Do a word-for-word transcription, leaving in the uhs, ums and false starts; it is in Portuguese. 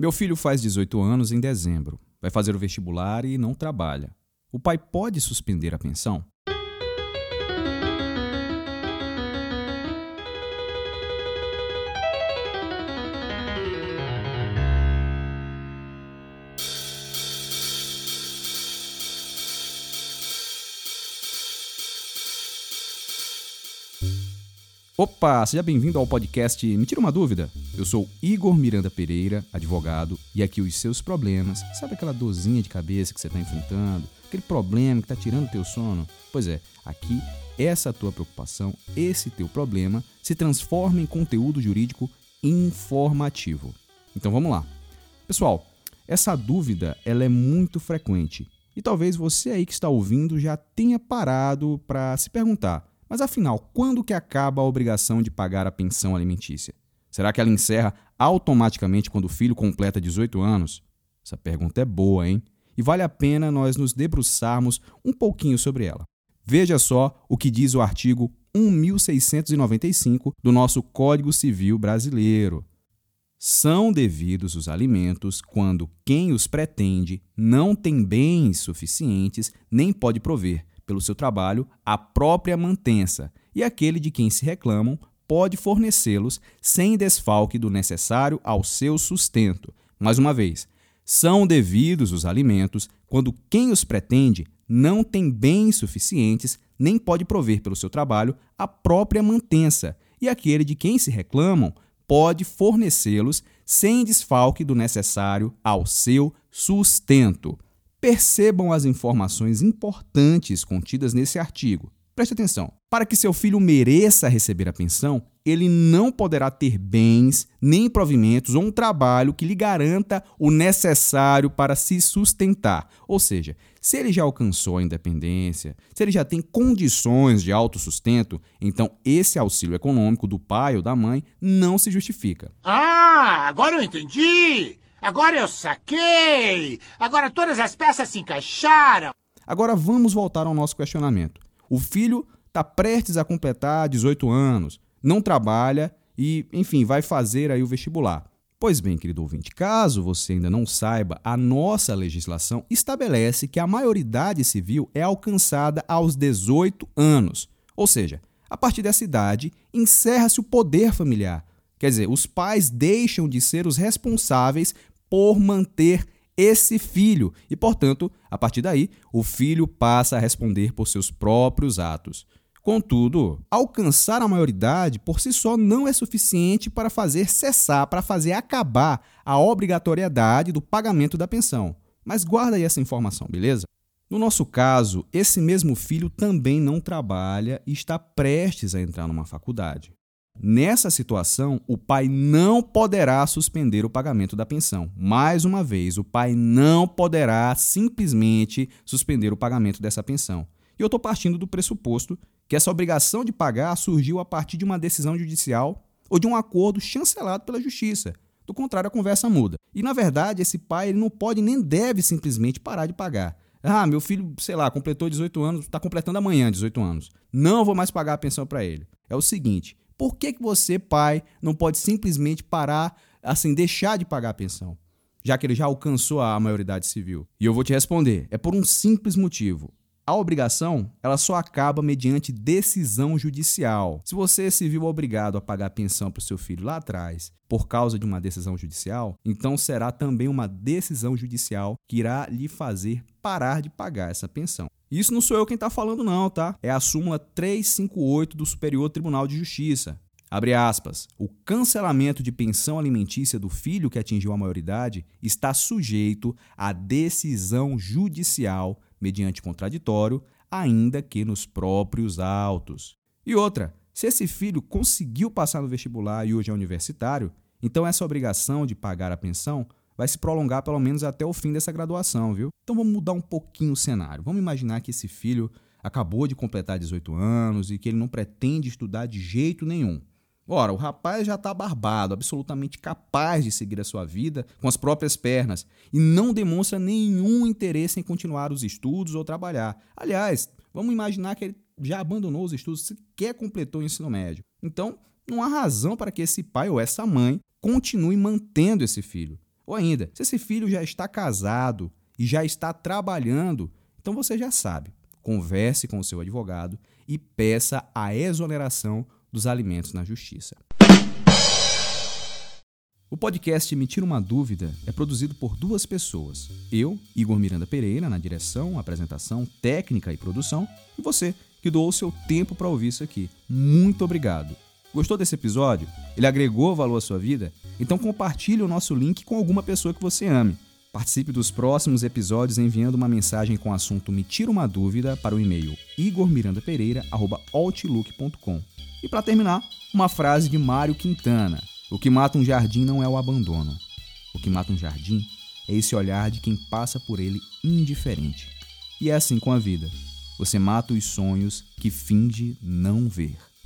Meu filho faz dezoito anos em dezembro, vai fazer o vestibular e não trabalha. O pai pode suspender a pensão? Opa, seja bem-vindo ao podcast Me Tira Uma Dúvida. Eu sou Igor Miranda Pereira, advogado, e aqui os seus problemas, sabe aquela dorzinha de cabeça que você está enfrentando, aquele problema que está tirando o teu sono? Pois é, aqui essa tua preocupação, esse teu problema se transforma em conteúdo jurídico informativo. Então vamos lá. Pessoal, essa dúvida ela é muito frequente e talvez você aí que está ouvindo já tenha parado para se perguntar: mas afinal, quando que acaba a obrigação de pagar a pensão alimentícia? Será que ela encerra automaticamente quando o filho completa dezoito anos? Essa pergunta é boa, hein? E vale a pena nós nos debruçarmos um pouquinho sobre ela. Veja só o que diz o artigo mil seiscentos e noventa e cinco do nosso Código Civil Brasileiro. São devidos os alimentos quando quem os pretende não tem bens suficientes nem pode prover, pelo seu trabalho, a própria mantença, e aquele de quem se reclamam pode fornecê-los sem desfalque do necessário ao seu sustento. Mais uma vez, são devidos os alimentos quando quem os pretende não tem bens suficientes nem pode prover pelo seu trabalho a própria mantença, e aquele de quem se reclamam pode fornecê-los sem desfalque do necessário ao seu sustento. Percebam as informações importantes contidas nesse artigo. Preste atenção. Para que seu filho mereça receber a pensão, ele não poderá ter bens, nem provimentos ou um trabalho que lhe garanta o necessário para se sustentar. Ou seja, se ele já alcançou a independência, se ele já tem condições de autossustento, então esse auxílio econômico do pai ou da mãe não se justifica. Ah, agora eu entendi! Agora eu saquei! Agora todas as peças se encaixaram! Agora vamos voltar ao nosso questionamento. O filho está prestes a completar dezoito anos, não trabalha e, enfim, vai fazer aí o vestibular. Pois bem, querido ouvinte, caso você ainda não saiba, a nossa legislação estabelece que a maioridade civil é alcançada aos dezoito anos. Ou seja, a partir dessa idade, encerra-se o poder familiar. Quer dizer, os pais deixam de ser os responsáveis por manter esse filho e, portanto, a partir daí, o filho passa a responder por seus próprios atos. Contudo, alcançar a maioridade por si só não é suficiente para fazer cessar, para fazer acabar a obrigatoriedade do pagamento da pensão. Mas guarda aí essa informação, beleza? No nosso caso, esse mesmo filho também não trabalha e está prestes a entrar numa faculdade. Nessa situação, o pai não poderá suspender o pagamento da pensão. Mais uma vez, o pai não poderá simplesmente suspender o pagamento dessa pensão. E eu estou partindo do pressuposto que essa obrigação de pagar surgiu a partir de uma decisão judicial ou de um acordo chancelado pela justiça. Do contrário, a conversa muda. E, na verdade, esse pai ele não pode nem deve simplesmente parar de pagar. Ah, meu filho, sei lá, completou dezoito anos, está completando amanhã dezoito anos. Não vou mais pagar a pensão para ele. É o seguinte... Por que que você, pai, não pode simplesmente parar, assim, deixar de pagar a pensão, já que ele já alcançou a maioridade civil? E eu vou te responder, é por um simples motivo. A obrigação, ela só acaba mediante decisão judicial. Se você se viu obrigado a pagar a pensão para o seu filho lá atrás por causa de uma decisão judicial, então será também uma decisão judicial que irá lhe fazer parar de pagar essa pensão. Isso não sou eu quem está falando não, tá? É a Súmula trezentos e cinquenta e oito do Superior Tribunal de Justiça. Abre aspas. O cancelamento de pensão alimentícia do filho que atingiu a maioridade está sujeito à decisão judicial mediante contraditório, ainda que nos próprios autos. E outra, se esse filho conseguiu passar no vestibular e hoje é universitário, então essa obrigação de pagar a pensão vai se prolongar pelo menos até o fim dessa graduação, viu? Então vamos mudar um pouquinho o cenário. Vamos imaginar que esse filho acabou de completar dezoito anos e que ele não pretende estudar de jeito nenhum. Ora, o rapaz já está barbado, absolutamente capaz de seguir a sua vida com as próprias pernas e não demonstra nenhum interesse em continuar os estudos ou trabalhar. Aliás, vamos imaginar que ele já abandonou os estudos, sequer completou o ensino médio. Então, não há razão para que esse pai ou essa mãe continue mantendo esse filho. Ou ainda, se esse filho já está casado e já está trabalhando, então você já sabe. Converse com o seu advogado e peça a exoneração dos alimentos na justiça. O podcast Me Tira Uma Dúvida é produzido por duas pessoas. Eu, Igor Miranda Pereira, na direção, apresentação, técnica e produção. E você, que doou seu tempo para ouvir isso aqui. Muito obrigado! Gostou desse episódio? Ele agregou valor à sua vida? Então compartilhe o nosso link com alguma pessoa que você ame. Participe dos próximos episódios enviando uma mensagem com o assunto Me Tira Uma Dúvida para o e-mail igor miranda pereira arroba outlook ponto com. E para terminar, uma frase de Mário Quintana. O que mata um jardim não é o abandono. O que mata um jardim é esse olhar de quem passa por ele indiferente. E é assim com a vida. Você mata os sonhos que finge não ver.